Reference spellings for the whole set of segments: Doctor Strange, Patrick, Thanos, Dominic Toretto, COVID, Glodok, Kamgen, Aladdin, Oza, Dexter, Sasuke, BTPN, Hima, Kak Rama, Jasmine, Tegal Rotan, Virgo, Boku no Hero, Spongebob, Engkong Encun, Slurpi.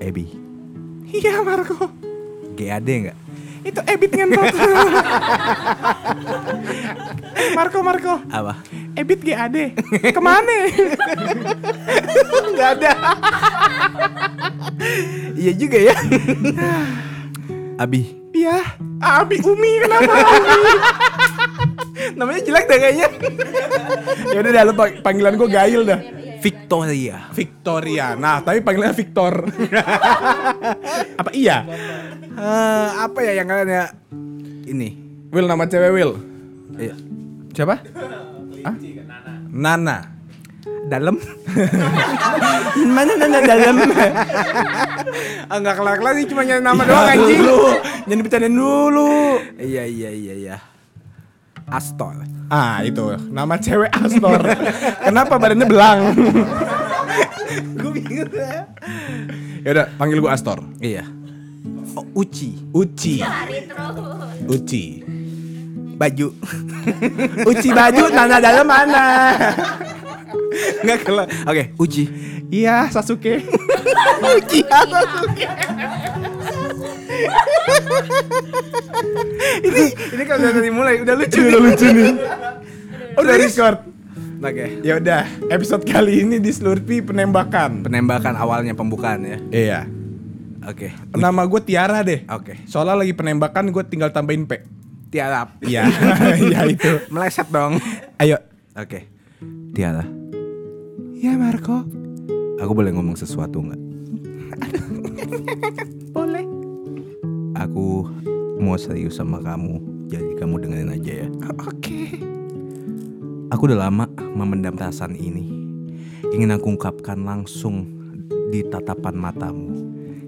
Abby. Iya Marco. GAD enggak? Itu Abby ngentot. Marco. Apa? Abby GAD. Kemana? Enggak ada. Iya juga ya. Abi. Iya. Abi Umi kenapa Abi? Namanya jelek dah kayaknya. Ya udah dah, lu panggilan gue Gail dah. Victoria. Nah, tapi panggilannya Victor. Apa iya? Apa ya yang kalian ya? Ini. Will, nama cewek Will. Iya. Siapa? Hah? Nana. Dalam. Mana Nana dalam? Enggak kelar-kelar sih, cuma nyari nama doang anjing. Jangan bercandain dulu. Iya. Astor. Ah, itu. Nama cewek Astor. Kenapa badannya belang? Gue bingung ya. Ya udah, panggil gue Astor. Iya. Oh, Uci. Uci. Baju. Uci baju, Nana dalam mana? Enggak kelar. Oke, Uci. Iya, Sasuke. Uci, Sasuke. ini kalau dari mulai udah lucu. Udah lucu nih. Udah record. Oke. Ya udah, episode kali ini di Slurpi penembakan. Penembakan awalnya pembukaan ya. Iya. Oke. Okay. Nama gue Tiara deh. Oke. Okay. Soalnya lagi penembakan gue tinggal tambahin P. Tiara. Iya. Iya itu. Meleset dong. Ayo. Oke. Okay. Tiara. Ya Marco. Aku boleh ngomong sesuatu enggak? Boleh. Aku mau serius sama kamu, jadi kamu dengerin aja ya. Oke. Aku udah lama memendam perasaan ini. Ingin aku ungkapkan langsung di tatapan matamu.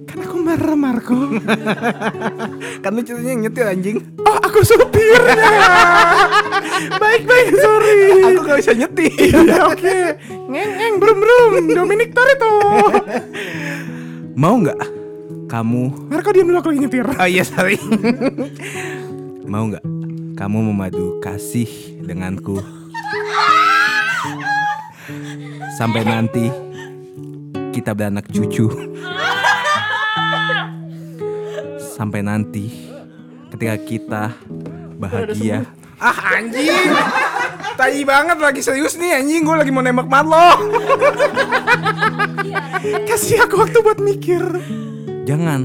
Kan aku marah Marco. Kan lu ceritanya yang nyetir anjing. Oh aku supirnya. Baik sorry. Aku gak bisa nyetir. Oke. Ngeng brum Dominic Toretto. Mau gak? Kamu Marco diam dulu aku lagi nyetir. Oh iya sorry. Mau gak kamu memadu kasih denganku sampai nanti kita beranak cucu. Sampai nanti ketika kita bahagia. Ah anjing. Tai banget lagi serius nih anjing. Gue lagi mau nembak mat lo. Kasih aku waktu buat mikir. Jangan,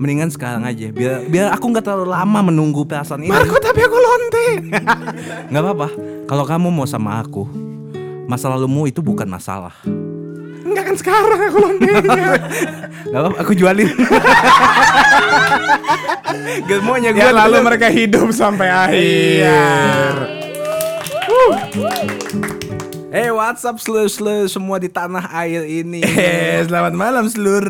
mendingan sekarang aja. Biar aku nggak terlalu lama menunggu perasaan ini. Marco tapi aku lonte. Nggak apa-apa. Kalau kamu mau sama aku, masa lalumu itu bukan masalah. Nggak kan sekarang aku lonte. Nggak apa-apa. Aku jualin. Gemonya gue. Ya lalu mereka hidup sampai akhir. Hey, what's up slur-slur semua di tanah air ini. Selamat malam slur.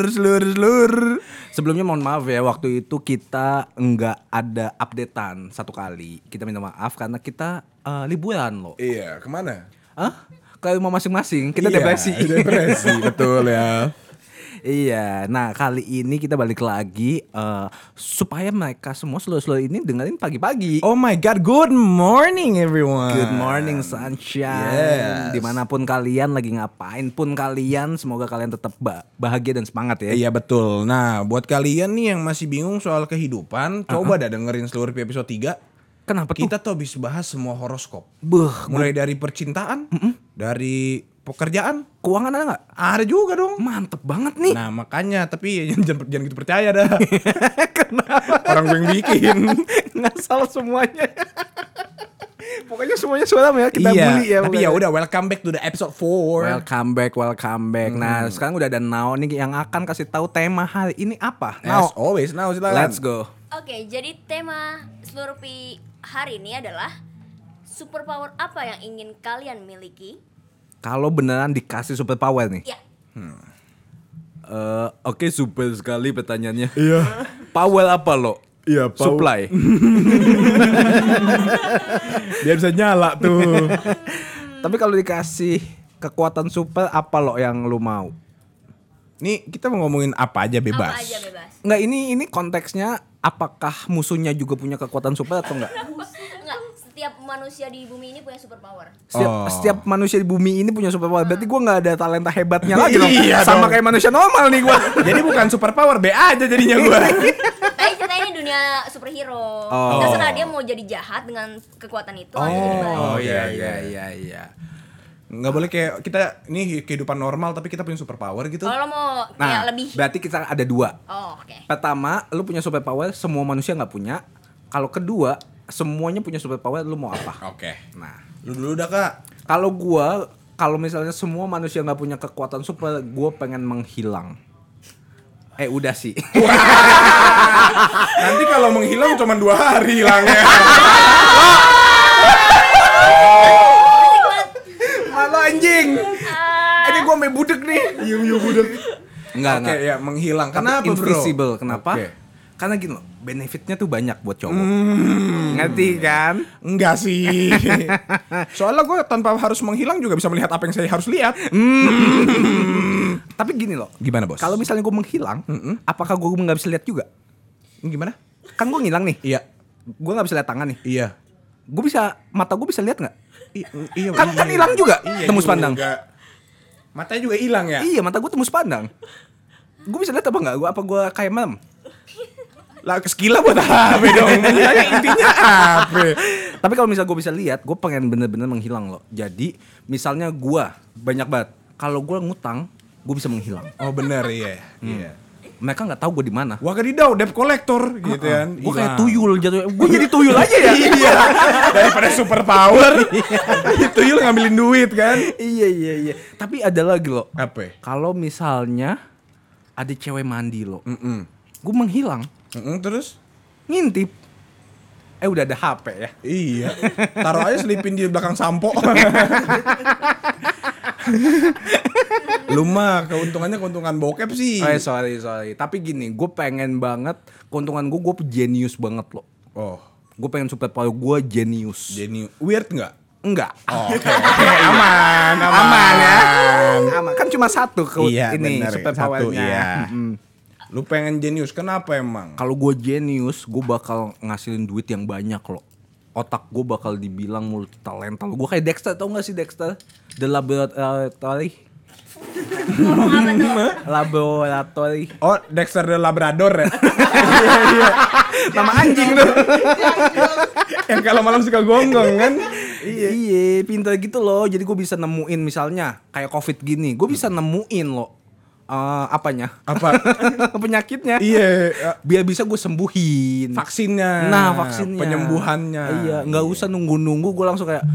Sebelumnya mohon maaf ya, waktu itu kita enggak ada updatean satu kali. Kita minta maaf karena kita liburan loh. Iya, kemana? Hah? Ke rumah masing-masing, kita depresi. Betul ya. Iya, nah kali ini kita balik lagi supaya mereka semua slow-slow ini dengerin pagi-pagi. Oh my god, good morning everyone. Good morning sunshine. Yes. Dimanapun kalian lagi ngapain pun kalian, semoga kalian tetap bahagia dan semangat ya. Iya betul. Nah buat kalian nih yang masih bingung soal kehidupan, coba dah dengerin Slurpi episode 3. Kenapa tuh? Kita tuh habis bahas semua horoskop. Mulai dari percintaan, dari pekerjaan, keuangan ada nggak? Ada juga dong. Mantep banget nih. Nah makanya, tapi jangan gitu percaya dah. Kenapa? Orang yang bikin ngasal semuanya. Pokoknya semuanya suara ya kita bully ya. Tapi ya udah, welcome back to the episode 4. Welcome back. Nah sekarang udah ada Nao nih yang akan kasih tahu tema hari ini apa. Nao. As always Nao silakan. Let's go. Oke, jadi tema Slurpi hari ini adalah superpower apa yang ingin kalian miliki? Kalau beneran dikasih superpower nih? Iya. Oke, super sekali pertanyaannya. Iya. Power apa lo? Iya, supply. Dia bisa nyala tuh. Tapi kalau dikasih kekuatan super apa lo yang lo mau? Nih kita mau ngomongin apa aja bebas. Apa aja bebas. Nggak, ini konteksnya apakah musuhnya juga punya kekuatan super atau enggak? Enggak. setiap manusia di bumi ini punya super power. Setiap manusia di bumi ini punya super power. Berarti gue nggak ada talenta hebatnya lagi dong. Iya, sama dong. Kayak manusia normal nih gue. Jadi bukan super power, B aja jadinya gue. Tapi kita ini dunia superhero. Oh. Terserah dia mau jadi jahat dengan kekuatan itu atau jadi baik. Oh iya. Nggak boleh kayak kita ini kehidupan normal tapi kita punya super power gitu. Kalau mau kayak lebih. Berarti kita ada dua. Oh, okay. Pertama, lu punya super power semua manusia nggak punya. Kalau kedua, semuanya punya super power, lu mau apa? Oke. Nah, lu dulu dah, Kak. Kalau gua, kalau misalnya semua manusia nggak punya kekuatan super, gua pengen menghilang. Udah sih. Nanti kalau menghilang cuma 2 hari hilangnya. Malu anjing. Ini gua sampe budek nih. Iya budek. Enggak. Oke, ya menghilang. Kenapa, bro? Invisible. Kenapa? Okay. Karena gini loh, benefitnya tuh banyak buat cowok. Ngerti kan? Enggak sih. Soalnya gue tanpa harus menghilang juga bisa melihat apa yang saya harus lihat. Tapi gini loh. Gimana, Bos? Kalau misalnya gue menghilang, apakah gue gak bisa lihat juga? Gimana? Kan gue ngilang nih. Iya. Gue gak bisa lihat tangan nih. Iya. Gue bisa, mata gue bisa lihat gak? Iya. Kan hilang juga, tembus pandang. Matanya juga hilang ya? Iya, mata gue tembus pandang. Gue bisa lihat apa gak? Apa gue kayak malam? Lah skillnya buat apa dong? Intinya apa? Tapi kalau misal gue bisa lihat, gue pengen bener-bener menghilang loh. Jadi misalnya gue banyak banget. Kalau gue ngutang, gue bisa menghilang. Oh bener iya. Iya. Mereka nggak tahu gue di mana. Wakadidau, debt collector gitu kan. Gue kayak tuyul jatuh. Gue jadi tuyul aja ya. Iya. Daripada super power, tuyul ngambilin duit kan. Iya. Tapi ada lagi loh. Apa? Kalau misalnya ada cewek mandi loh. Gue menghilang. Terus? Ngintip. Udah ada HP ya? Iya. Taruh aja selipin di belakang sampo. Lu mah keuntungan bokep sih. Oh, sorry. Tapi gini, gue pengen banget. Keuntungan gue jenius banget loh. Oh. Gue pengen super power gue jenius. Weird gak? Enggak. Okay. Aman. Kan cuma satu ini super powernya. Lu pengen jenius, kenapa emang? Kalau gue jenius, gue bakal ngasilin duit yang banyak loh. Otak gue bakal dibilang multi talenta. Gue kayak Dexter, tau gak sih Dexter? The Laboratory. Laboratory. Oh, Dexter the Labrador ya? Iya. Nama anjing tuh. Yang kalau malam suka gonggong kan? Iya, pintar gitu loh. Jadi gue bisa nemuin misalnya kayak COVID gini. Gue bisa nemuin loh. Apa penyakitnya? Iya, biar bisa gue sembuhin. Vaksinnya. Penyembuhannya. Iya, nggak usah nunggu-nunggu. Gue langsung kayak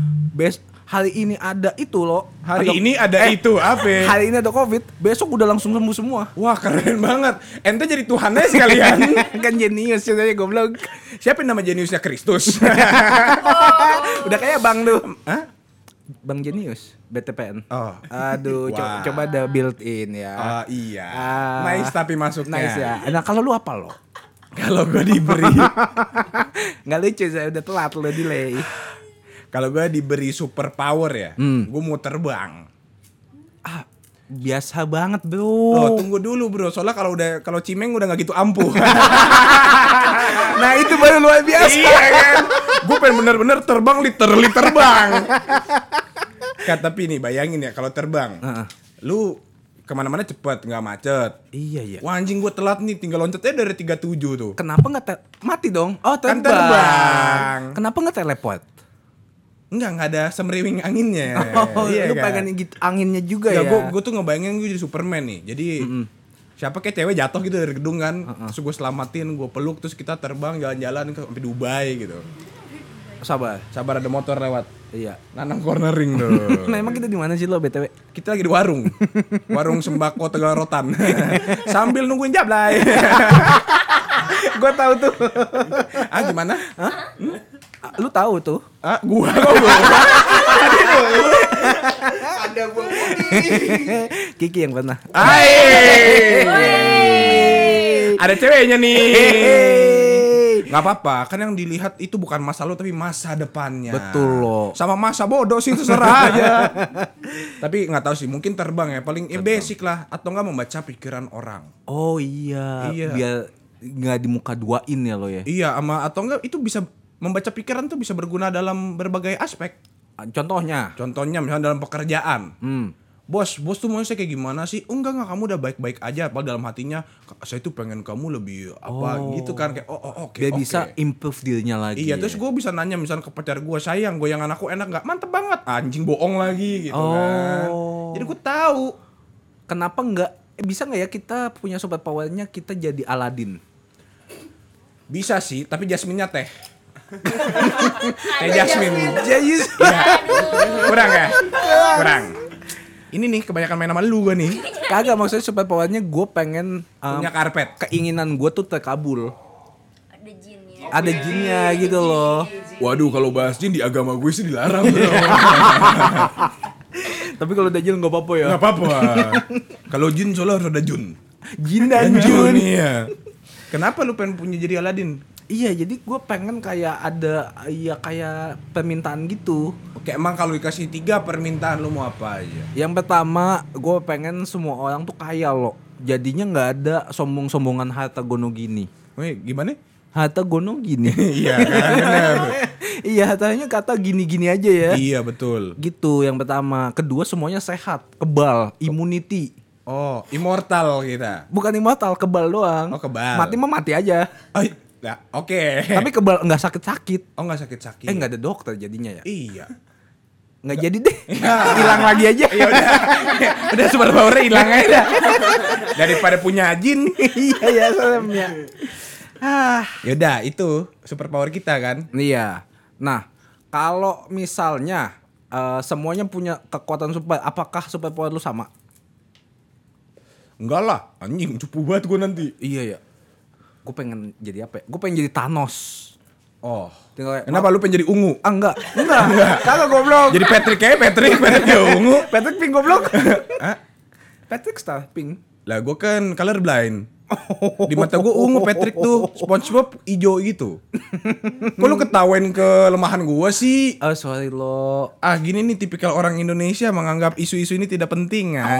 hari ini ada itu loh. Hari ini ada COVID. Besok udah langsung sembuh semua. Wah keren banget. Ente jadi Tuhannya sekalian. Kan jenius ceritanya goblok. Siapa nama jeniusnya? Kristus. Udah kayak bang tuh. Hah? Bang Jenius, BTPN. Oh. Aduh, coba ada built-in ya. Iya. Nice tapi masuknya. Nice ya. Nah, kalau lu apa lo? Kalau gue diberi nggak lucu, saya udah telat lo delay. Kalau gue diberi super power ya, gue mau terbang. Biasa banget, bro. Tunggu dulu, bro. Soalnya kalau cimeng udah nggak gitu ampuh. Nah, itu baru luar biasa. Iya kan? Gue pengen bener-bener terbang, literally terbang. Kak, tapi nih bayangin ya kalau terbang. Lu kemana-mana cepet, nggak macet. Iya. Wah anjing gue telat nih, tinggal loncatnya dari 37 tuh. Kenapa nggak mati dong? Oh terbang. Kan terbang. Kenapa nggak teleport? Enggak ada semriwing anginnya. Lu pengen anginnya juga ya? Gue tuh ngebayangin gue jadi Superman nih. Jadi siapa kayak cewek jatuh gitu dari gedung kan. Terus gue selamatin, gue peluk, terus kita terbang jalan-jalan sampai Dubai gitu. Sabar ada motor lewat. Iya. Nanang cornering tuh. Nah emang kita di mana sih lo BTW? Kita lagi di warung. Warung sembako Tegal Rotan. Sambil nungguin jablay. Gue tahu tuh. Gimana? Lu tahu tuh? Gua. Ada gua. Kiki yang pernah. Ada ceweknya nih. Gak apa-apa, kan yang dilihat itu bukan masa lo tapi masa depannya. Betul loh. Sama masa bodoh sih terserah aja. Tapi gak tahu sih, mungkin terbang ya. Paling basic lah. Atau gak membaca pikiran orang. Oh iya. Biar gak di muka duain ya lo ya. Iya, atau enggak itu bisa membaca pikiran tuh bisa berguna dalam berbagai aspek. Contohnya misalnya dalam pekerjaan. Bos tuh maunya saya kayak gimana sih? Enggak, kamu udah baik-baik aja. Padahal dalam hatinya saya tuh pengen kamu lebih apa gitu kan. Kayak oke. Bisa improve dirinya lagi. Iya, terus gue bisa nanya misalnya ke pacar gue, sayang goyangan aku enak gak? Mantep banget. Anjing, bohong lagi gitu kan. Jadi gue tahu. Kenapa enggak? Bisa gak ya kita punya sobat powernya kita jadi Aladdin? Bisa sih, tapi Jasmine-nya teh. Teh Jasmine. Jayus. Kurang ya? Kurang. Ini nih kebanyakan main sama lu gue nih. Kagak, maksudnya supaya powernya gue pengen punya karpet. Keinginan gue tuh terkabul. Ada jinnya gitu loh. Waduh, kalau bahas jin di agama gue sih dilarang. Tapi kalau ada jin gak apa-apa ya. Gak apa-apa. Kalau jin soalnya harus ada jun. Jin dan jun. Iya. Kenapa lu pengen punya jadi Aladdin? Iya, jadi gue pengen kayak ada, ya kayak permintaan gitu. Oke, emang kalau dikasih 3 permintaan lo mau apa aja? Yang pertama, gue pengen semua orang tuh kaya lo. Jadinya gak ada sombong-sombongan harta gono gini. Weh, gimana? Harta gono gini. Iya kan? Iya, hartanya kata gini-gini aja ya. Iya, betul. Gitu, yang pertama. Kedua, semuanya sehat, kebal, immunity. Oh, immortal kita. Bukan immortal, kebal doang. Oh, kebal. Mati mah mati aja. Ay. Nah, oke. Tapi kebal enggak sakit-sakit. Oh, enggak sakit-sakit. Enggak ada dokter jadinya ya. Iya. Enggak jadi deh. Hilang lagi aja. Ya udah. Udah super power-nya hilang aja. Daripada punya jin. Iya ya, soalnya. Ah, ya udah itu super power kita kan. Iya. Nah, kalau misalnya semuanya punya kekuatan super, apakah super power lu sama? Enggak lah, anjing cupu banget gua nanti. Iya ya. Gue pengen jadi apa ya? Gue pengen jadi Thanos. Oh. Tinggal, kenapa lu pengen jadi ungu? Ah enggak. Kagak goblok. Jadi Patrick ya, Patrick ya ungu. Patrick pink goblok. Hah? Patrick star pink. Lah gue kan color blind. Di mata gue ungu Patrick tuh, Spongebob ijo gitu. Kok lu ketawain kelemahan gue sih? Oh sorry lo. Ah gini nih tipikal orang Indonesia menganggap isu-isu ini tidak penting kan.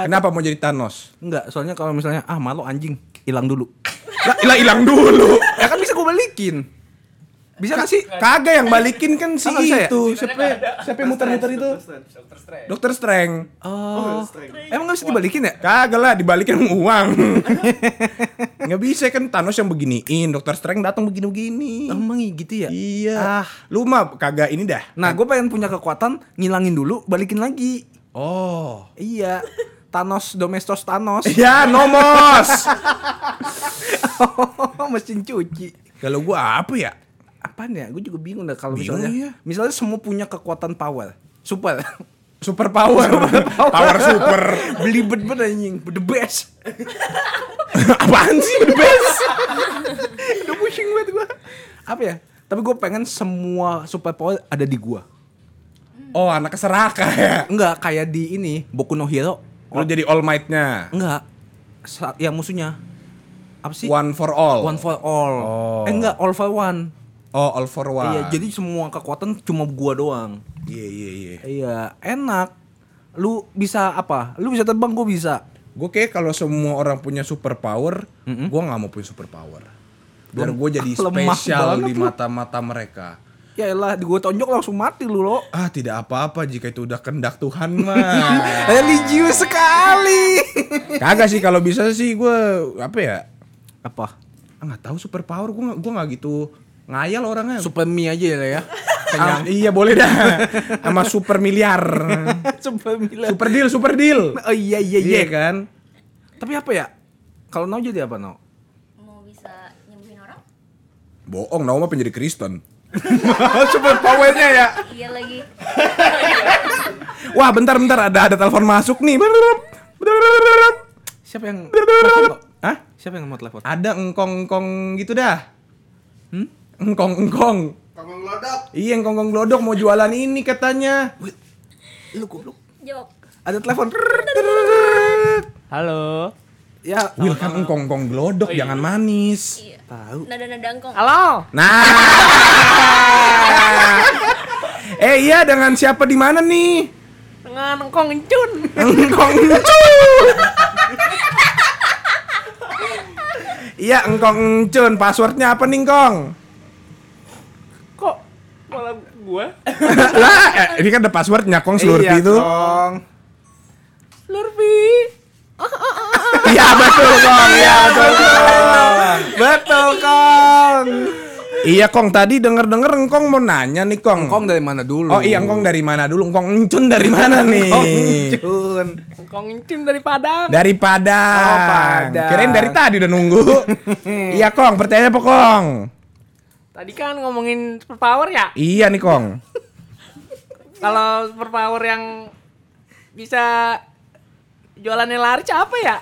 Kenapa mau jadi Thanos? Enggak, soalnya kalau misalnya malu anjing, hilang dulu. Hilang dulu. Ya kan bisa gue balikin. Bisa enggak sih? Kagak, yang balikin kan si itu. Siapa muter-muter itu? Doctor Strange. Oh. Emang enggak bisa dibalikin ya? Kagak lah, dibalikin uang. Enggak bisa kan Thanos yang beginiin, Doctor Strange datang begini-begini. Emang gitu ya? Iya. Lu mah kagak ini dah. Nah, gue pengen punya kekuatan ngilangin dulu, balikin lagi. Oh iya, Thanos, Domestos Thanos. Iya, nomos. Mesin cuci. Kalau gue apa ya? Apaan ya? Gue juga bingung dah kalau misalnya. Ya. Misalnya semua punya kekuatan power, super power. Power super. Beli bet anjing, the best. Apaan sih the best? Udah pusing banget gue. Apa ya? Tapi gue pengen semua super power ada di gue. Oh, anak seraka ya? Enggak, kayak di ini, Boku no Hero. Lu jadi All Might-nya? Enggak, yang musuhnya. Apa sih? One for All. Oh. Enggak, All for One. Oh, All for One. Iya, jadi semua kekuatan cuma gua doang. Iya. Iya, enak. Lu bisa apa? Lu bisa terbang, gua bisa. Gua kayak kalau semua orang punya super power, gua gak mau punya super power. Biar gua jadi spesial di mata-mata mereka. Yaelah, gue tonjok langsung mati lu lo. Ah, tidak apa-apa jika itu udah kehendak Tuhan mah. Religius sekali. Kagak sih, kalau bisa sih gue apa ya? Apa? Enggak tahu super power gue enggak gitu ngayal orangnya. Super mie aja ya. Iya boleh dah. Sama super miliar. Super deal. Oh iya kan. Tapi apa ya? Kalau Nau jadi apa Nau? Mau bisa nyembuhin orang? Bohong, Nau mah pengen jadi Kristen. Super powernya ya. Iya lagi. Wah bentar ada telepon masuk nih. Siapa yang mau telepon? Ada engkong gitu dah. Engkong. Engkong glodok. Iya engkong glodok mau jualan ini katanya. Lu goblok. Jawab. Ada telepon. Halo. Ya, Wil kan engkong glodok, oh, iya. Jangan manis. Iya. Tahu. Nada engkong. Halo. Nah. Iya dengan siapa di mana nih? Dengan engkong encun. Engkong encun. Iya, engkong Encun. Passwordnya apa nih, Kong? Kok malah gua? Lah, ini kan ada passwordnya, Kong Slurpi itu. Iya, Kong. Slurpi. Iya, betul, Kong. Iya, betul, Kong. Betul, Kong. Iya, Kong, tadi denger-denger engkong mau nanya nih, Kong. Engkong dari mana dulu? Oh, iya, engkong dari mana dulu? Engkong Encun dari mana nih? Oh, Encun. Engkong Encun dari Padang. Dari Padang. Oh, Padang. Kirain dari tadi udah nunggu. Iya, Kong, percaya apa, Kong? Tadi kan ngomongin superpower ya? Iya nih, Kong. Kalau superpower yang bisa jualannya lari siapa ya?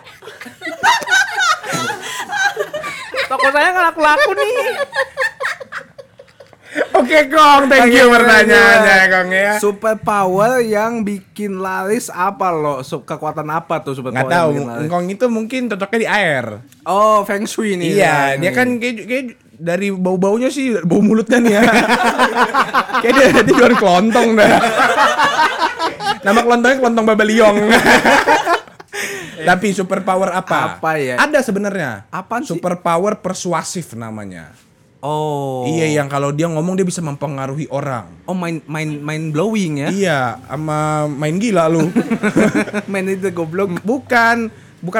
Toko saya enggak laku-laku nih. Oke, Kong, thank you pertanyaannya, Kong ya. Super power yang bikin laris apa lo? Kekuatan apa tuh super power? Enggak tahu. Kong itu mungkin cocoknya di air. Oh, Feng Shui nih. Iya, dia kan kayak dari bau-baunya sih bau mulutnya nih ya. Kayak dia dari luar kelontong dah. Nama kelontongnya kelontong babaliong. Tapi super power apa? Apa ya? Ada sebenarnya. Apaan sih? Super power persuasif namanya. Oh. Iya, yang kalau dia ngomong dia bisa mempengaruhi orang. Oh, mind blowing ya? Iya, sama main gila lu. Main itu goblok. Bukan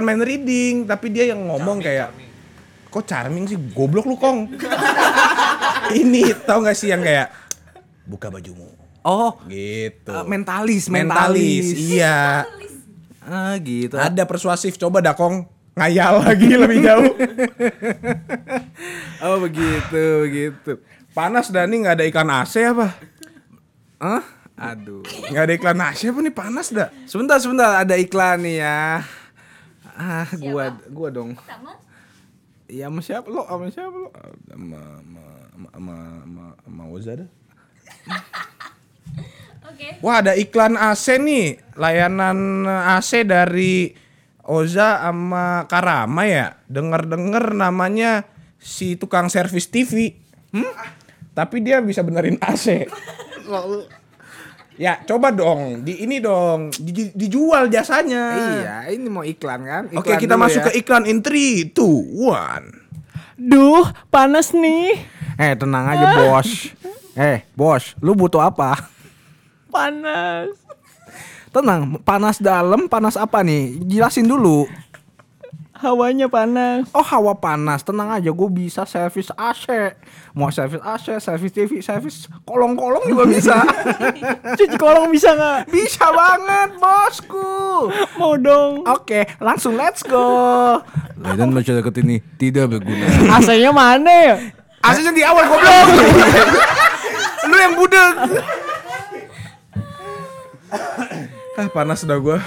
main reading, tapi dia yang ngomong charming. Kok charming sih? Goblok lu, Kong. Ini tau gak sih yang kayak buka bajumu. Oh, gitu. Mentalis. Iya. Ah, gitu. Ada persuasif, coba dah, Kong. Ngayal lagi lebih jauh. Oh, begitu. Panas dah nih, nggak ada iklan AC apa? Hah? Aduh, nggak ada iklan AC apa nih, panas dah. Sebentar ada iklan nih ya. Ah, gua dong. Iya, sama siapa lo? Sama Oza dah. Okay. Wah, ada iklan AC nih. Layanan AC dari Oza sama Kak Rama ya, denger-denger namanya si tukang servis TV, tapi dia bisa benerin AC. Ya coba dong, dijual jasanya. Iya, ini mau iklan kan? Oke, kita masuk ke iklan in 3, 2, 1. Duh, panas nih. Tenang aja bos. Bos, lu butuh apa? Panas. Tenang, panas dalam, panas apa nih? Jelasin dulu. Hawanya panas. Oh, hawa panas, tenang aja, gue bisa servis AC. Mau servis AC, servis TV, servis kolong-kolong juga bisa. Cuci kolong bisa gak? Bisa banget, bosku. Mau dong. Oke, langsung let's go. Layanan masyarakat ini tidak berguna. AC-nya mana ya? AC-nya di awal, goblok. Lu yang budek. Panas dah gue.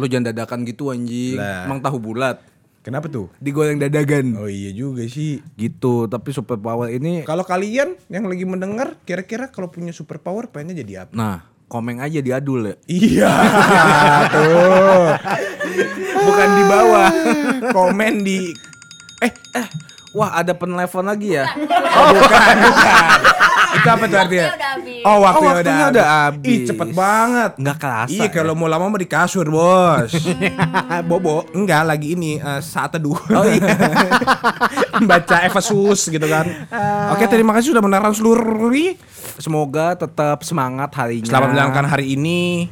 Lu jangan dadakan gitu anjing. Lah. Emang tahu bulat. Kenapa tuh? Digoreng dadakan. Oh iya juga sih. Gitu, tapi super power ini. Kalau kalian yang lagi mendengar, kira-kira kalau punya super power pengennya jadi apa? Nah, komeng aja diadul ya. Iya. Tuh. Bukan di bawah. Komen di wah, ada penelpon lagi ya? Bukan. Itu apa tuh artinya? Oh, waktunya udah habis. Ih, cepet banget. Enggak kerasa. Iya, kalau mau lama mau di kasur, bos. Bobo, enggak, lagi ini saat teduh. Oh, iya. Baca Efesus gitu kan. Oke, terima kasih sudah menonton Slurpi. Semoga tetap semangat harinya. Selamat menjalankan hari ini.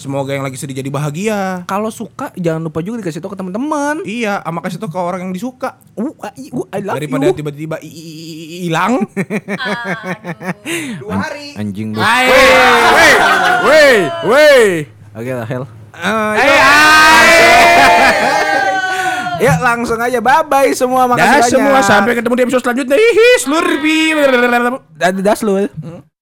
Semoga yang lagi sedih jadi bahagia. Kalau suka jangan lupa juga dikasih tahu ke teman-teman. Iya, sama kasih tahu ke orang yang disuka. I love daripada you. Tiba-tiba hilang. Dua hari. Anjing lu. Wey. Oke lah, hell. Ya langsung aja, bye-bye semua, makasih banyak. Dah semua, sampai ketemu di episode selanjutnya. Slurpi. Dah Slur.